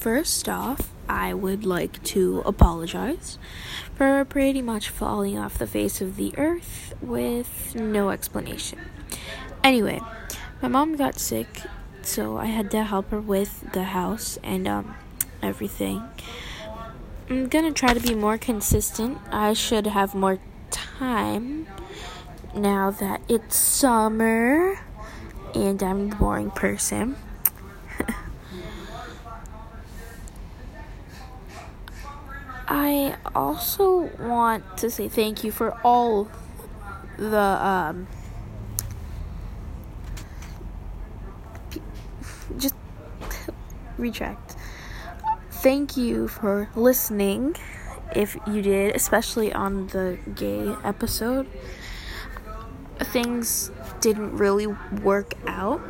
First off, I would like to apologize for pretty much falling off the face of the earth with no explanation. Anyway, my mom got sick, so I had to help her with the house and everything. I'm gonna try to be more consistent. I should have more time now that it's summer and I'm a boring person. I also want to say thank you for all the thank you for listening, if you did, especially on the gay episode. Things didn't really work out.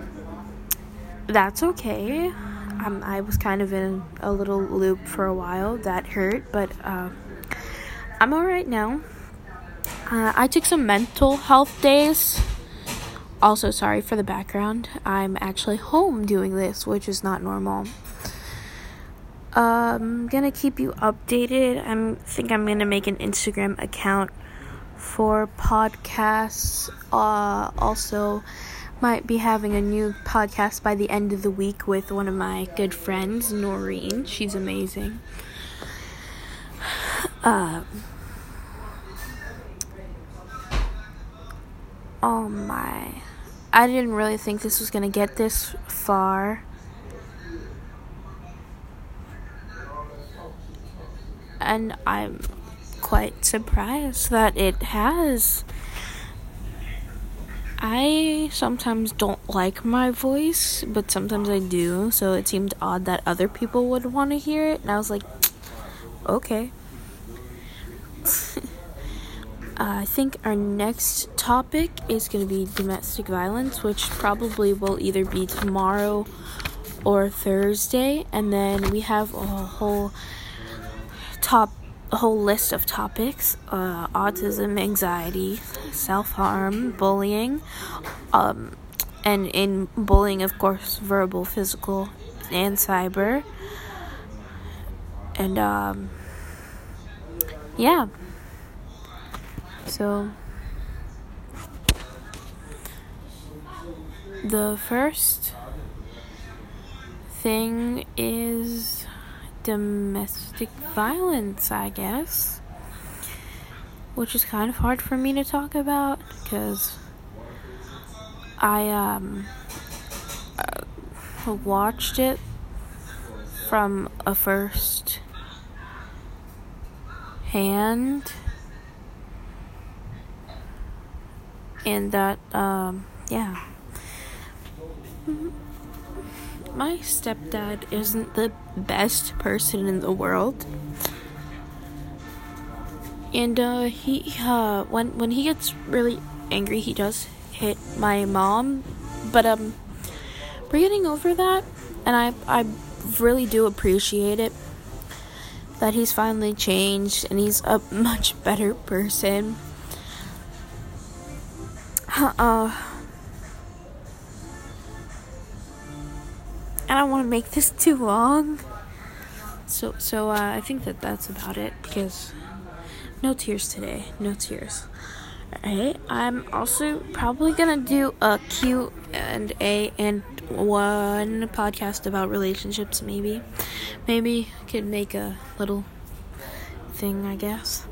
That's okay. I was kind of in a little loop for a while. That hurt, but I'm alright now. I took some mental health days. Also, sorry for the background. I'm actually home doing this, which is not normal. I'm gonna keep you updated. I think I'm gonna make an Instagram account for podcasts. Also, might be having a new podcast by the end of the week with one of my good friends, Noreen. She's amazing. Oh my. I didn't really think this was gonna get this far. And I'm quite surprised that it has. I sometimes don't like my voice, but sometimes I do, so it seemed odd that other people would want to hear it, and I was like, okay. I think our next topic is going to be domestic violence, which probably will either be tomorrow or Thursday, and then we have a whole list of topics: autism, anxiety, self-harm, bullying, and in bullying, of course, verbal, physical, and cyber. And yeah, so the first thing is domestic violence, I guess, which is kind of hard for me to talk about because I watched it from a first hand, and that my stepdad isn't the best person in the world, and he when he gets really angry, he does hit my mom, but we're getting over that, and I really do appreciate it that he's finally changed and he's a much better person. I don't want to make this too long, so I think that's about it, because no tears today, no tears. Alright, I'm also probably going to do a Q&A and one podcast about relationships, maybe. Maybe could make a little thing, I guess.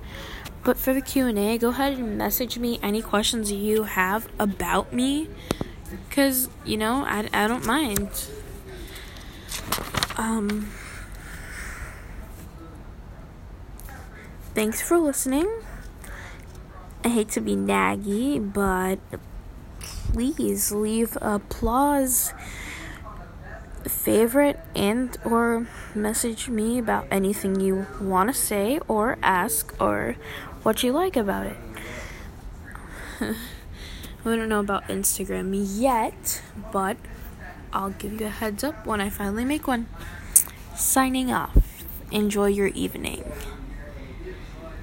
But for the Q&A, go ahead and message me any questions you have about me, because, you know, I don't mind. Thanks for listening. I hate to be naggy, but please leave applause, favorite, and or message me about anything you want to say or ask or what you like about it. I don't know about Instagram yet, but I'll give you a heads up when I finally make one. Signing off. Enjoy your evening.